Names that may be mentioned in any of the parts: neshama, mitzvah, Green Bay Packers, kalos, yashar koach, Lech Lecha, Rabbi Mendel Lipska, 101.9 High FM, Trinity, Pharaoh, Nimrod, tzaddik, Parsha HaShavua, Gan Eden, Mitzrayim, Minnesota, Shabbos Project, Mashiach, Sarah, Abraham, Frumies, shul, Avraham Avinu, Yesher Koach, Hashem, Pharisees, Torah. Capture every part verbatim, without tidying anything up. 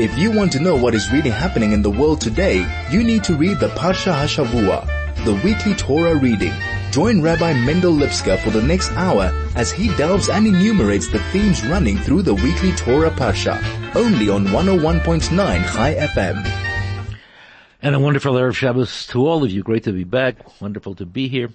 If you want to know what is really happening in the world today, you need to read the Parsha HaShavua, the weekly Torah reading. Join Rabbi Mendel Lipska for the next hour as he delves and enumerates the themes running through the weekly Torah Parsha, only on one oh one point nine High F M. And a wonderful Erev Shabbos to all of you. Great to be back. Wonderful to be here.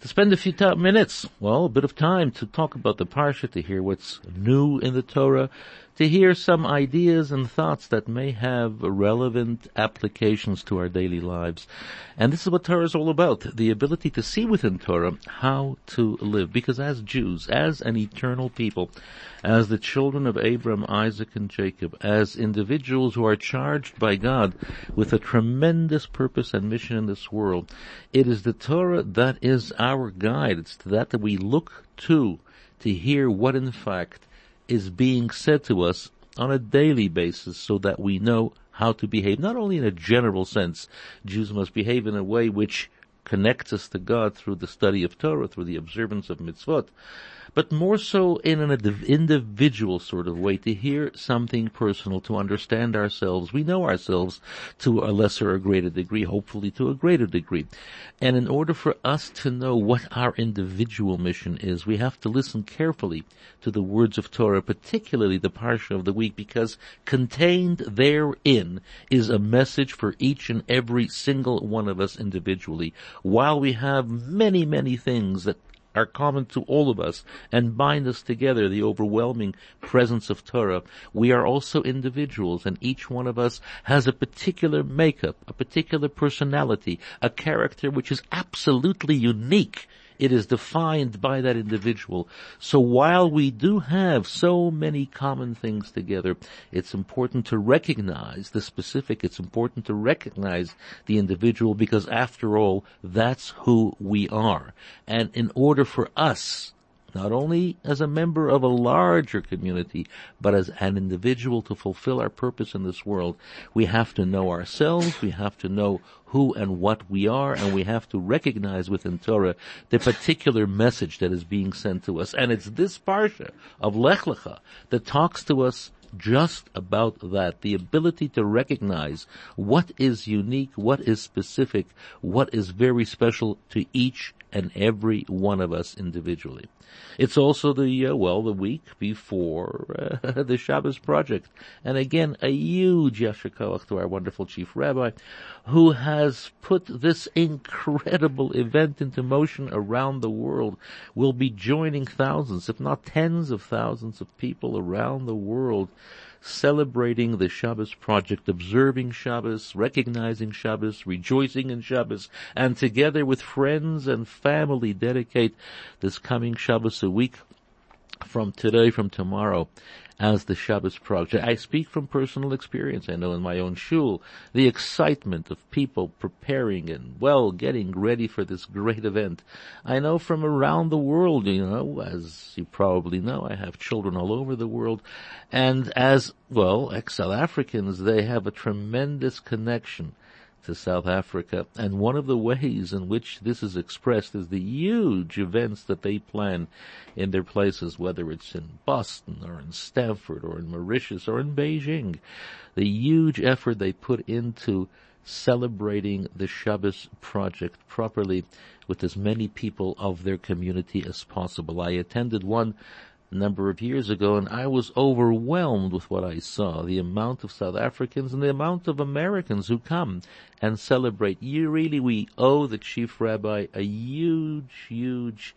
To spend a few t- minutes, well, a bit of time to talk about the Parsha, to hear what's new in the Torah, to hear some ideas and thoughts that may have relevant applications to our daily lives. And this is what Torah is all about, the ability to see within Torah how to live. Because as Jews, as an eternal people, as the children of Abraham, Isaac, and Jacob, as individuals who are charged by God with a tremendous Tremendous purpose and mission in this world. It is the Torah that is our guide. It's to that that we look to, to hear what in fact is being said to us on a daily basis so that we know how to behave. Not only in a general sense, Jews must behave in a way which connects us to God through the study of Torah, through the observance of mitzvot, but more so in an individual sort of way, to hear something personal, to understand ourselves. We know ourselves to a lesser or greater degree, hopefully to a greater degree. And in order for us to know what our individual mission is, we have to listen carefully to the words of Torah, particularly the Parsha of the week, because contained therein is a message for each and every single one of us individually. While we have many, many things that are common to all of us and bind us together, the overwhelming presence of Torah, we are also individuals, and each one of us has a particular makeup, a particular personality, a character which is absolutely unique. It is defined by that individual. So while we do have so many common things together, it's important to recognize the specific. It's important to recognize the individual, because after all, that's who we are. And in order for us, not only as a member of a larger community, but as an individual to fulfill our purpose in this world, we have to know ourselves, we have to know who and what we are, and we have to recognize within Torah the particular message that is being sent to us. And it's this Parsha of Lech Lecha that talks to us just about that, the ability to recognize what is unique, what is specific, what is very special to each and every one of us individually. It's also the, uh, well, the week before uh, the Shabbos Project. And again, a huge yashar koach to our wonderful Chief Rabbi, who has put this incredible event into motion around the world. We'll be joining thousands, if not tens of thousands of people around the world, celebrating the Shabbos Project, observing Shabbos, recognizing Shabbos, rejoicing in Shabbos, and together with friends and family dedicate this coming Shabbos, a week from today, from tomorrow, as the Shabbos Project. I speak from personal experience. I know in my own shul, the excitement of people preparing and, well, getting ready for this great event. I know from around the world, you know, as you probably know, I have children all over the world. And as, well, ex-South Africans, they have a tremendous connection to South Africa, and one of the ways in which this is expressed is the huge events that they plan in their places, whether it's in Boston or in Stanford or in Mauritius or in Beijing, the huge effort they put into celebrating the Shabbos Project properly with as many people of their community as possible. I attended one a number of years ago, and I was overwhelmed with what I saw, the amount of South Africans and the amount of Americans who come and celebrate. You really, we owe the Chief Rabbi a huge, huge,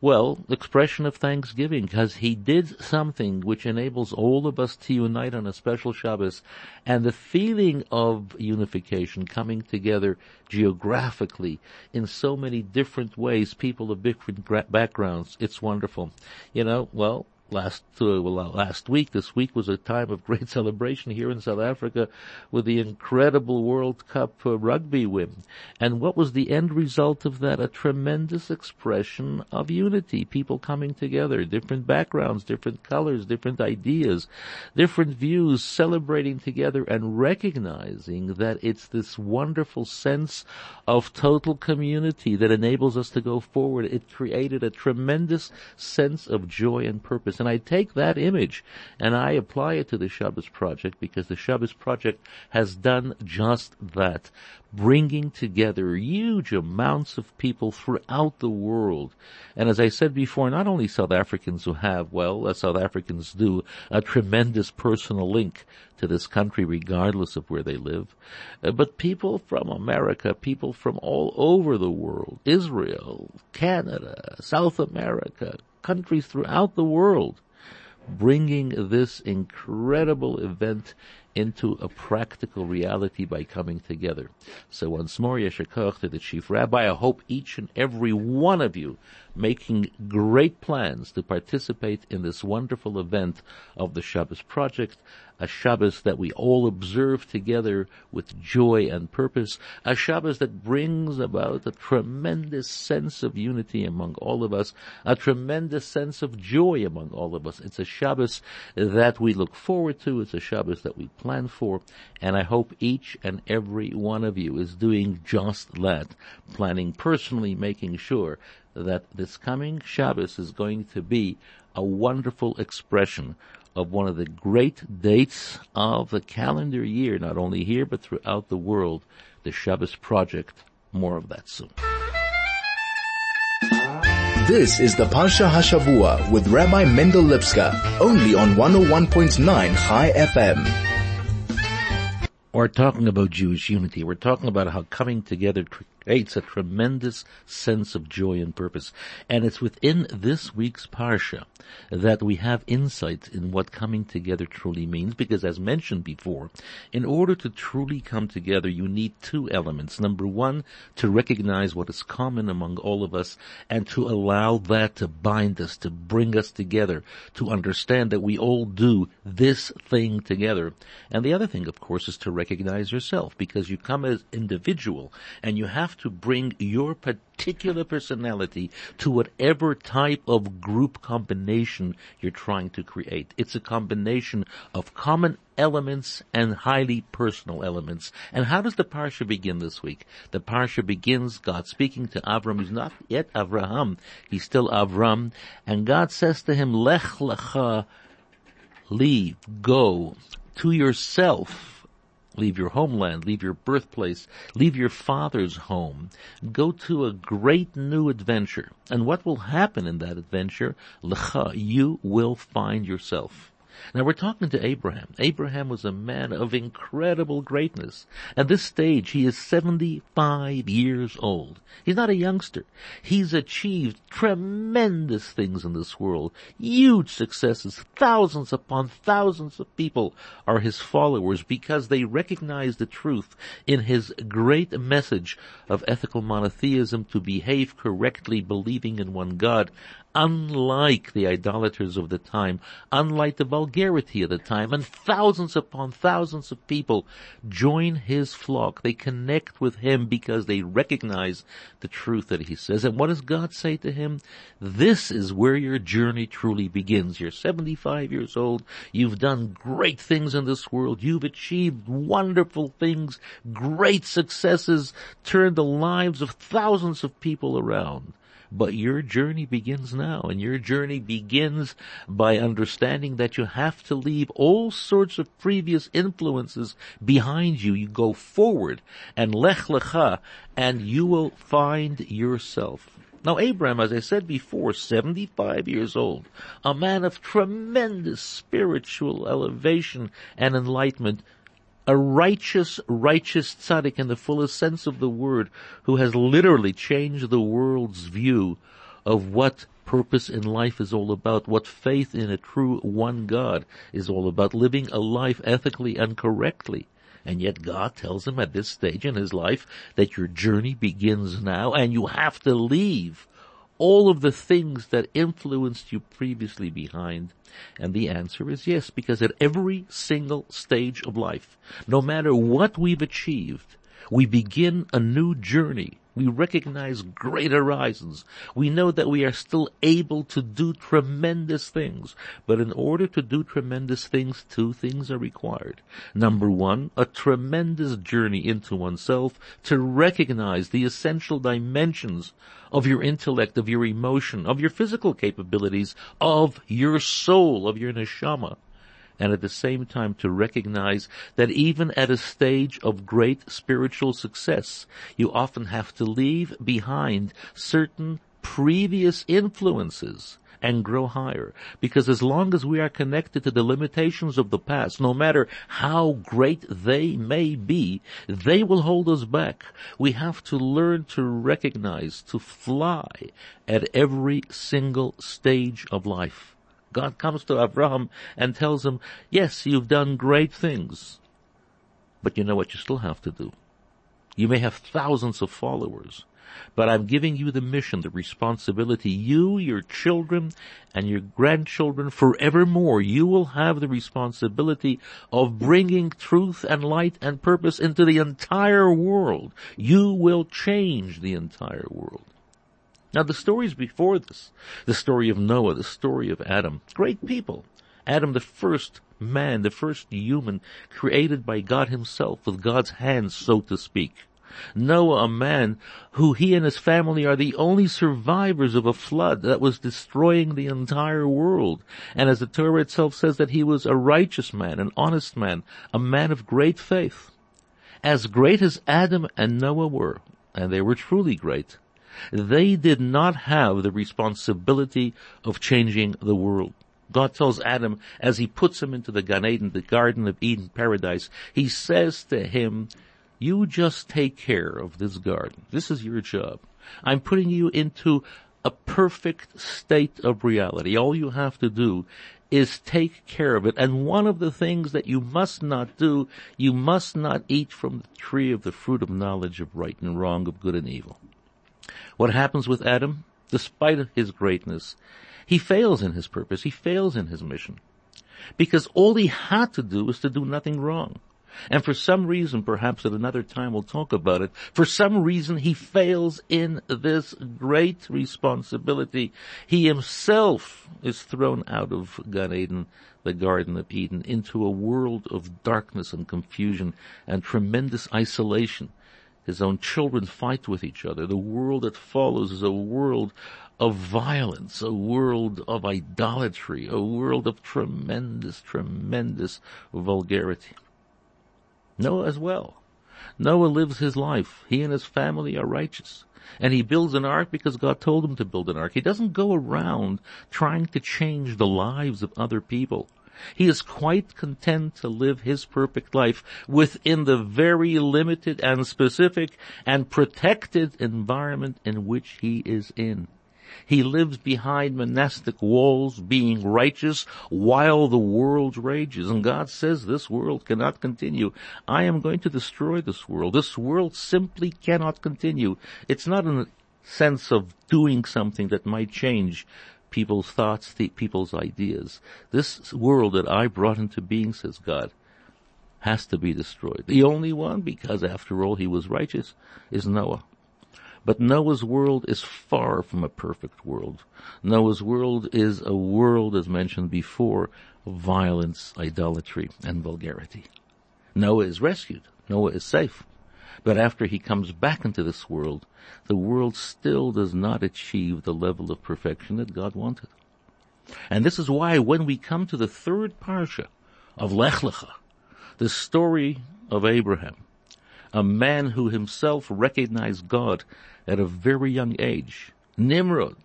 well, expression of thanksgiving, because he did something which enables all of us to unite on a special Shabbos, and the feeling of unification, coming together geographically in so many different ways, people of different gra- backgrounds, it's wonderful. You know, well, Last uh, well, last week, this week was a time of great celebration here in South Africa with the incredible World Cup uh, rugby win. And what was the end result of that? A tremendous expression of unity, people coming together, different backgrounds, different colors, different ideas, different views, celebrating together and recognizing that it's this wonderful sense of total community that enables us to go forward. It created a tremendous sense of joy and purpose. and I take that image and I apply it to the Shabbos Project, because the Shabbos Project has done just that, bringing together huge amounts of people throughout the world. And as I said before, not only South Africans who have, well, as South Africans do, a tremendous personal link to this country regardless of where they live, but people from America, people from all over the world, Israel, Canada, South America, countries throughout the world, bringing this incredible event into a practical reality by coming together. So once more, Yesher Koach to the Chief Rabbi. I hope each and every one of you making great plans to participate in this wonderful event of the Shabbos Project, a Shabbos that we all observe together with joy and purpose, a Shabbos that brings about a tremendous sense of unity among all of us, a tremendous sense of joy among all of us. It's a Shabbos that we look forward to. It's a Shabbos that we plan for, and I hope each and every one of you is doing just that, planning personally, making sure that this coming Shabbos is going to be a wonderful expression of one of the great dates of the calendar year, not only here but throughout the world, the Shabbos Project. More of that soon. This is the Parsha HaShavua with Rabbi Mendel Lipska, only on one oh one point nine High F M. We're talking about Jewish unity. We're talking about how coming together creates a tremendous sense of joy and purpose. And it's within this week's Parsha that we have insights in what coming together truly means. Because as mentioned before, in order to truly come together, you need two elements. Number one, to recognize what is common among all of us and to allow that to bind us, to bring us together, to understand that we all do this thing together. And the other thing, of course, is to recognize recognize yourself, because you come as individual and you have to bring your particular personality to whatever type of group combination you're trying to create. It's a combination of common elements and highly personal elements. And how does the Parsha begin this week? The Parsha begins God speaking to Avraham. He's not yet Avraham. He's still Avram. And God says to him, Lech Lecha, leave, go to yourself. Leave your homeland, leave your birthplace, leave your father's home. Go to a great new adventure. And what will happen in that adventure? Lecha, you will find yourself. Now we're talking to Abraham. Abraham was a man of incredible greatness. At this stage, he is seventy-five years old. He's not a youngster. He's achieved tremendous things in this world, huge successes. Thousands upon thousands of people are his followers because they recognize the truth in his great message of ethical monotheism, to behave correctly, believing in one God, unlike the idolaters of the time, unlike the vulgarity of the time. And thousands upon thousands of people join his flock. They connect with him because they recognize the truth that he says. And what does God say to him? This is where your journey truly begins. You're seventy-five years old. You've done great things in this world. You've achieved wonderful things, great successes, turned the lives of thousands of people around. But your journey begins now, and your journey begins by understanding that you have to leave all sorts of previous influences behind you. You go forward, and Lech Lecha, and you will find yourself. Now, Abraham, as I said before, seventy-five years old, a man of tremendous spiritual elevation and enlightenment, a righteous, righteous tzaddik in the fullest sense of the word, who has literally changed the world's view of what purpose in life is all about, what faith in a true one God is all about, living a life ethically and correctly. And yet God tells him at this stage in his life that your journey begins now and you have to leave all of the things that influenced you previously behind? And the answer is yes, because at every single stage of life, no matter what we've achieved, we begin a new journey We recognize great horizons. We know that we are still able to do tremendous things. But in order to do tremendous things, two things are required. Number one, a tremendous journey into oneself to recognize the essential dimensions of your intellect, of your emotion, of your physical capabilities, of your soul, of your neshama. And at the same time to recognize that even at a stage of great spiritual success, you often have to leave behind certain previous influences and grow higher. Because as long as we are connected to the limitations of the past, no matter how great they may be, they will hold us back. We have to learn to recognize, to fly at every single stage of life. God comes to Abraham and tells him, yes, you've done great things, but you know what you still have to do? You may have thousands of followers, but I'm giving you the mission, the responsibility. You, your children, and your grandchildren forevermore, you will have the responsibility of bringing truth and light and purpose into the entire world. You will change the entire world. Now, the stories before this, the story of Noah, the story of Adam, great people. Adam, the first man, the first human created by God himself with God's hands, so to speak. Noah, a man who he and his family are the only survivors of a flood that was destroying the entire world. And as the Torah itself says, that he was a righteous man, an honest man, a man of great faith. As great as Adam and Noah were, and they were truly great, they did not have the responsibility of changing the world. God tells Adam, as he puts him into the Gan Eden, the Garden of Eden paradise, he says to him, you just take care of this garden. This is your job. I'm putting you into a perfect state of reality. All you have to do is take care of it. And one of the things that you must not do, you must not eat from the tree of the fruit of knowledge of right and wrong, of good and evil. What happens with Adam? Despite his greatness, he fails in his purpose. He fails in his mission, because all he had to do was to do nothing wrong. And for some reason, perhaps at another time we'll talk about it, for some reason he fails in this great responsibility. He himself is thrown out of Gan Eden, the Garden of Eden, into a world of darkness and confusion and tremendous isolation. His own children fight with each other. The world that follows is a world of violence, a world of idolatry, a world of tremendous, tremendous vulgarity. Noah as well. Noah lives his life. He and his family are righteous. And he builds an ark because God told him to build an ark. He doesn't go around trying to change the lives of other people. He is quite content to live his perfect life within the very limited and specific and protected environment in which he is in. He lives behind monastic walls, being righteous while the world rages. And God says this world cannot continue. I am going to destroy this world. This world simply cannot continue. It's not in the sense of doing something that might change people's thoughts, people's ideas. This world that I brought into being, says God, has to be destroyed. The only one, because after all he was righteous, is Noah. But Noah's world is far from a perfect world. Noah's world is a world, as mentioned before, of violence, idolatry, and vulgarity. Noah is rescued. Noah is safe. But after he comes back into this world, the world still does not achieve the level of perfection that God wanted. And this is why when we come to the third parsha of Lech Lecha, the story of Abraham, a man who himself recognized God at a very young age, Nimrod,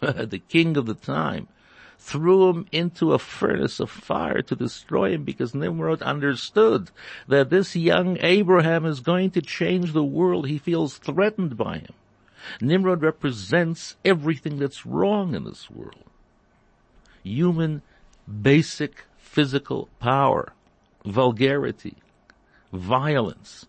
the king of the time, threw him into a furnace of fire to destroy him, because Nimrod understood that this young Abraham is going to change the world. He feels threatened by him. Nimrod represents everything that's wrong in this world. Human, basic, physical power, vulgarity, violence,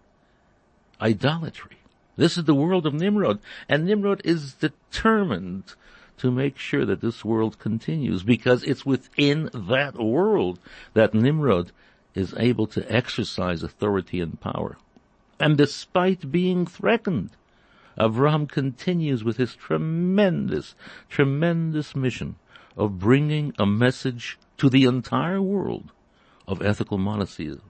idolatry. This is the world of Nimrod, and Nimrod is determined to make sure that this world continues, because it's within that world that Nimrod is able to exercise authority and power. And despite being threatened, Avraham continues with his tremendous, tremendous mission of bringing a message to the entire world of ethical monotheism,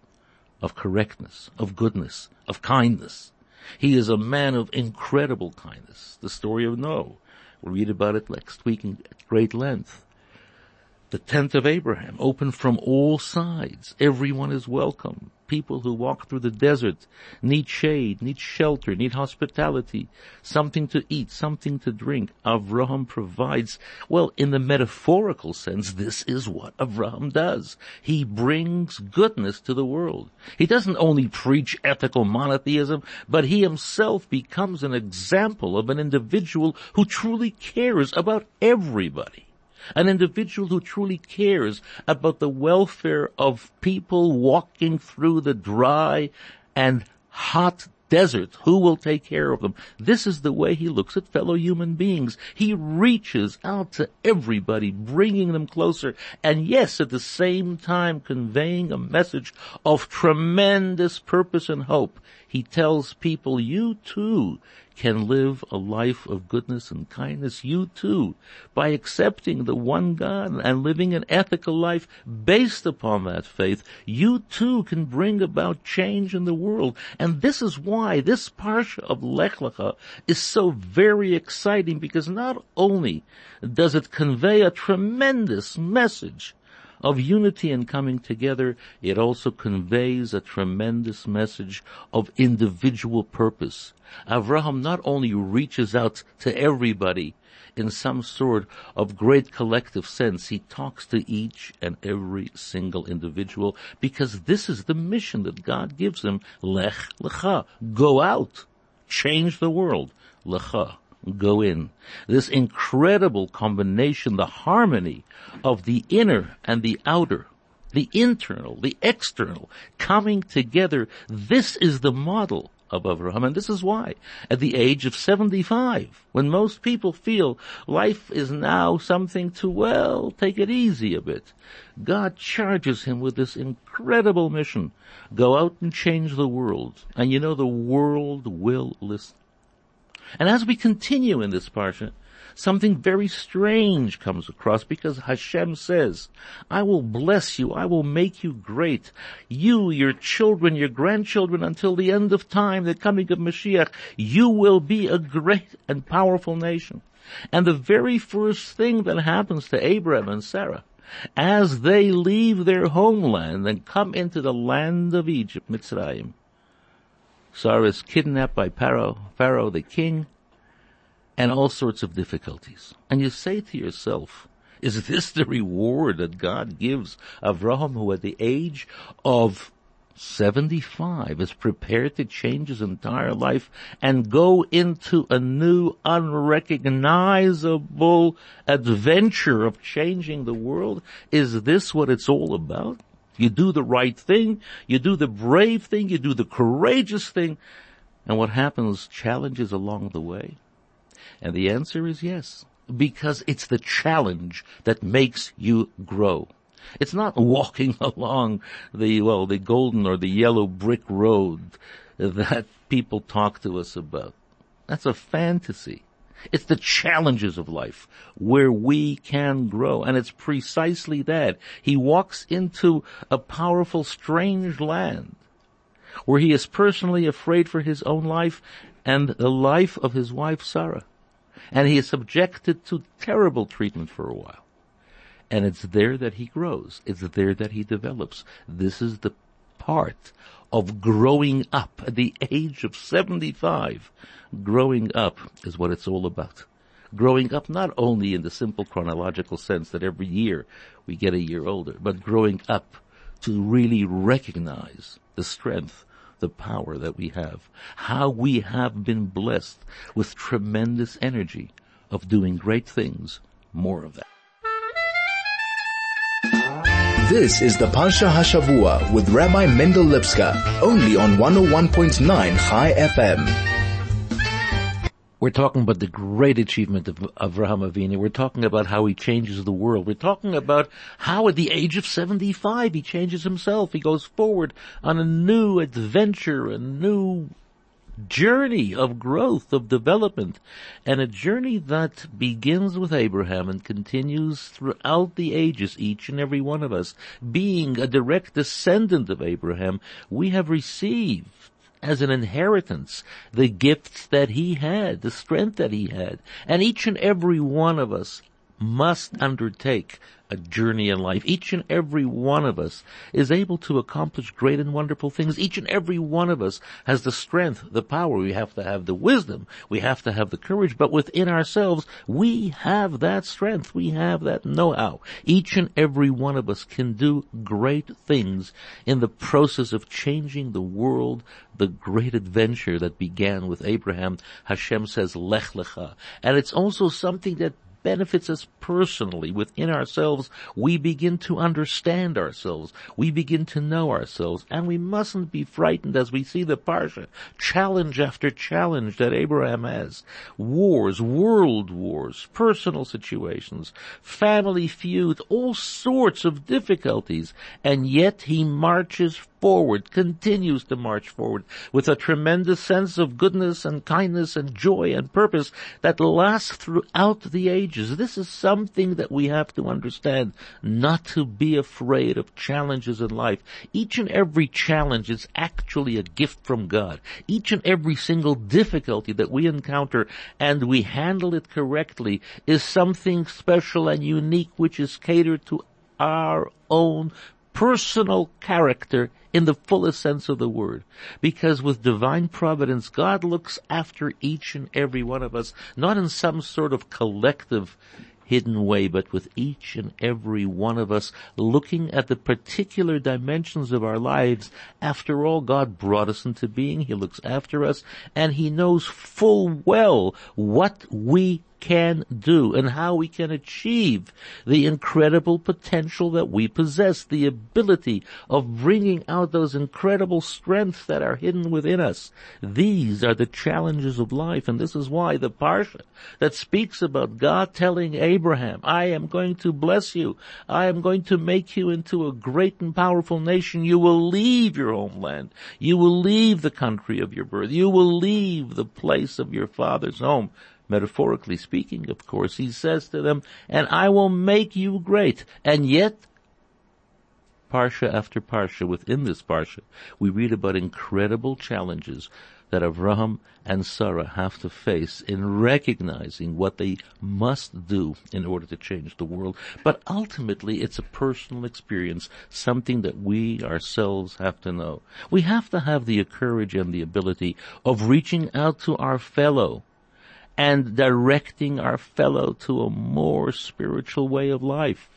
of correctness, of goodness, of kindness. He is a man of incredible kindness. The story of Noah, we'll read about it next week at great length. The tent of Abraham, open from all sides. Everyone is welcome. People who walk through the desert need shade, need shelter, need hospitality, something to eat, something to drink. Avraham provides, well, in the metaphorical sense, this is what Avraham does. He brings goodness to the world. He doesn't only preach ethical monotheism, but he himself becomes an example of an individual who truly cares about everybody. An individual who truly cares about the welfare of people walking through the dry and hot desert. Who will take care of them? This is the way he looks at fellow human beings. He reaches out to everybody, bringing them closer, and yes, at the same time conveying a message of tremendous purpose and hope. He tells people, you too can live a life of goodness and kindness. You too, by accepting the one God and living an ethical life based upon that faith, you too can bring about change in the world. And this is why this parsha of Lech Lecha is so very exciting, because not only does it convey a tremendous message of unity and coming together, it also conveys a tremendous message of individual purpose. Avraham not only reaches out to everybody in some sort of great collective sense, he talks to each and every single individual, because this is the mission that God gives him, Lech Lecha, go out, change the world, Lecha, go in. This incredible combination, the harmony of the inner and the outer, the internal, the external, coming together, this is the model of Avraham, and this is why, at the age of seventy-five, when most people feel life is now something to, well, take it easy a bit, God charges him with this incredible mission. Go out and change the world, and you know the world will listen. And as we continue in this parsha, something very strange comes across, because Hashem says, I will bless you, I will make you great. You, your children, your grandchildren, until the end of time, the coming of Mashiach, you will be a great and powerful nation. And the very first thing that happens to Abraham and Sarah, as they leave their homeland and come into the land of Egypt, Mitzrayim, Sarah is kidnapped by Pharaoh, Pharaoh the king, and all sorts of difficulties. And you say to yourself, is this the reward that God gives Avraham, who at the age of seventy-five is prepared to change his entire life and go into a new, unrecognizable adventure of changing the world? Is this what it's all about? You do the right thing, you do the brave thing, you do the courageous thing, and what happens? Challenges along the way? And the answer is yes, because it's the challenge that makes you grow. It's not walking along the, well, the golden or the yellow brick road that people talk to us about. That's a fantasy. It's the challenges of life where we can grow, and it's precisely that. He walks into a powerful, strange land where he is personally afraid for his own life and the life of his wife, Sarah, and he is subjected to terrible treatment for a while, and it's there that he grows. It's there that he develops. This is the part of growing up at the age of seventy-five. Growing up is what it's all about. Growing up not only in the simple chronological sense that every year we get a year older, but growing up to really recognize the strength, the power that we have, how we have been blessed with tremendous energy of doing great things, more of that. This is the Parsha HaShavua with Rabbi Mendel Lipska, only on one oh one point nine High F M. We're talking about the great achievement of Avraham Avinu. We're talking about how he changes the world. We're talking about how at the age of seventy-five he changes himself. He goes forward on a new adventure, a new journey of growth, of development, and a journey that begins with Abraham and continues throughout the ages, each and every one of us. Being a direct descendant of Abraham, we have received as an inheritance the gifts that he had, the strength that he had, and each and every one of us must undertake a journey in life. Each and every one of us is able to accomplish great and wonderful things. Each and every one of us has the strength, the power. We have to have the wisdom. We have to have the courage. But within ourselves, we have that strength. We have that know-how. Each and every one of us can do great things in the process of changing the world, the great adventure that began with Abraham. Hashem says, Lech Lecha. And it's also something that benefits us personally. Within ourselves, we begin to understand ourselves. We begin to know ourselves. And we mustn't be frightened, as we see the Parsha, challenge after challenge that Abraham has. Wars, world wars, personal situations, family feuds, all sorts of difficulties. And yet he marches forward, continues to march forward with a tremendous sense of goodness and kindness and joy and purpose that lasts throughout the ages. This is something that we have to understand, not to be afraid of challenges in life. Each and every challenge is actually a gift from God. Each and every single difficulty that we encounter and we handle it correctly is something special and unique, which is catered to our own personal character in the fullest sense of the word. Because with divine providence, God looks after each and every one of us, not in some sort of collective hidden way, but with each and every one of us looking at the particular dimensions of our lives. After all, God brought us into being. He looks after us, and he knows full well what we can do and how we can achieve the incredible potential that we possess, the ability of bringing out those incredible strengths that are hidden within us. These are the challenges of life, and this is why the Parsha that speaks about God telling Abraham, I am going to bless you, I am going to make you into a great and powerful nation, you will leave your homeland, you will leave the country of your birth, you will leave the place of your father's home. Metaphorically speaking, of course, he says to them, and I will make you great. And yet, Parsha after Parsha, within this Parsha, we read about incredible challenges that Avraham and Sarah have to face in recognizing what they must do in order to change the world. But ultimately, it's a personal experience, something that we ourselves have to know. We have to have the courage and the ability of reaching out to our fellow and directing our fellow to a more spiritual way of life.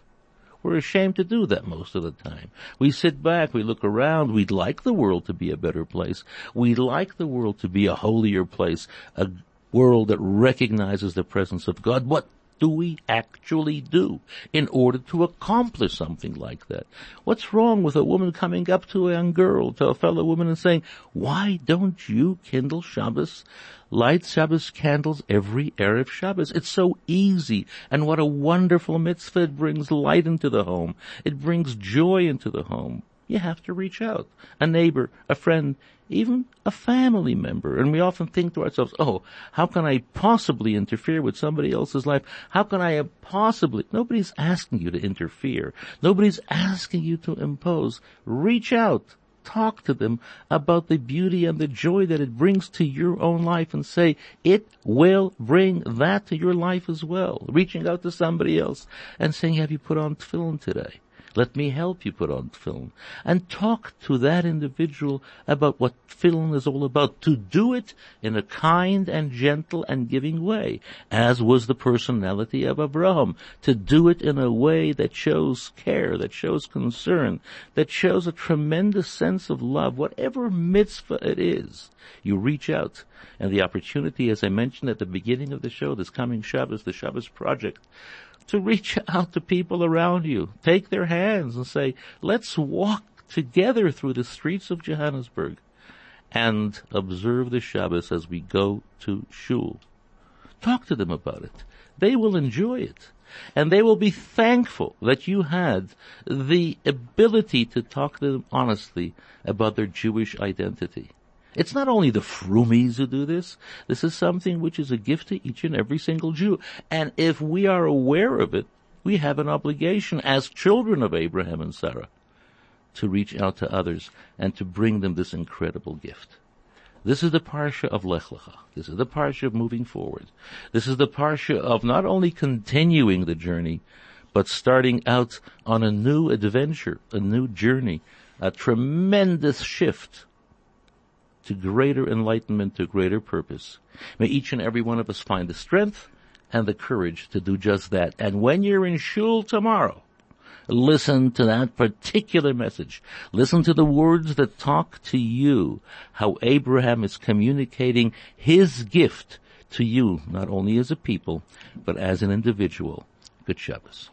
We're ashamed to do that most of the time. We sit back, we look around, we'd like the world to be a better place. We'd like the world to be a holier place, a world that recognizes the presence of God. What do we actually do in order to accomplish something like that? What's wrong with a woman coming up to a young girl, to a fellow woman, and saying, why don't you kindle Shabbos, light Shabbos candles every Erev Shabbos? It's so easy, and what a wonderful mitzvah. It brings light into the home. It brings joy into the home. You have to reach out. A neighbor, a friend, even a family member. And we often think to ourselves, oh, how can I possibly interfere with somebody else's life? How can I possibly? Nobody's asking you to interfere. Nobody's asking you to impose. Reach out. Talk to them about the beauty and the joy that it brings to your own life, and say, it will bring that to your life as well. Reaching out to somebody else and saying, have you put on tefillin today? Let me help you put on tefillin. And talk to that individual about what tefillin is all about. To do it in a kind and gentle and giving way, as was the personality of Abraham. To do it in a way that shows care, that shows concern, that shows a tremendous sense of love. Whatever mitzvah it is, you reach out. And the opportunity, as I mentioned at the beginning of the show, this coming Shabbos, the Shabbos Project, to reach out to people around you, take their hands and say, let's walk together through the streets of Johannesburg and observe the Shabbos as we go to shul. Talk to them about it. They will enjoy it, and they will be thankful that you had the ability to talk to them honestly about their Jewish identity. It's not only the Frumies who do this. This is something which is a gift to each and every single Jew. And if we are aware of it, we have an obligation as children of Abraham and Sarah to reach out to others and to bring them this incredible gift. This is the Parsha of Lech Lecha. This is the Parsha of moving forward. This is the Parsha of not only continuing the journey, but starting out on a new adventure, a new journey, a tremendous shift to greater enlightenment, to greater purpose. May each and every one of us find the strength and the courage to do just that. And when you're in shul tomorrow, listen to that particular message. Listen to the words that talk to you, how Abraham is communicating his gift to you, not only as a people, but as an individual. Good Shabbos.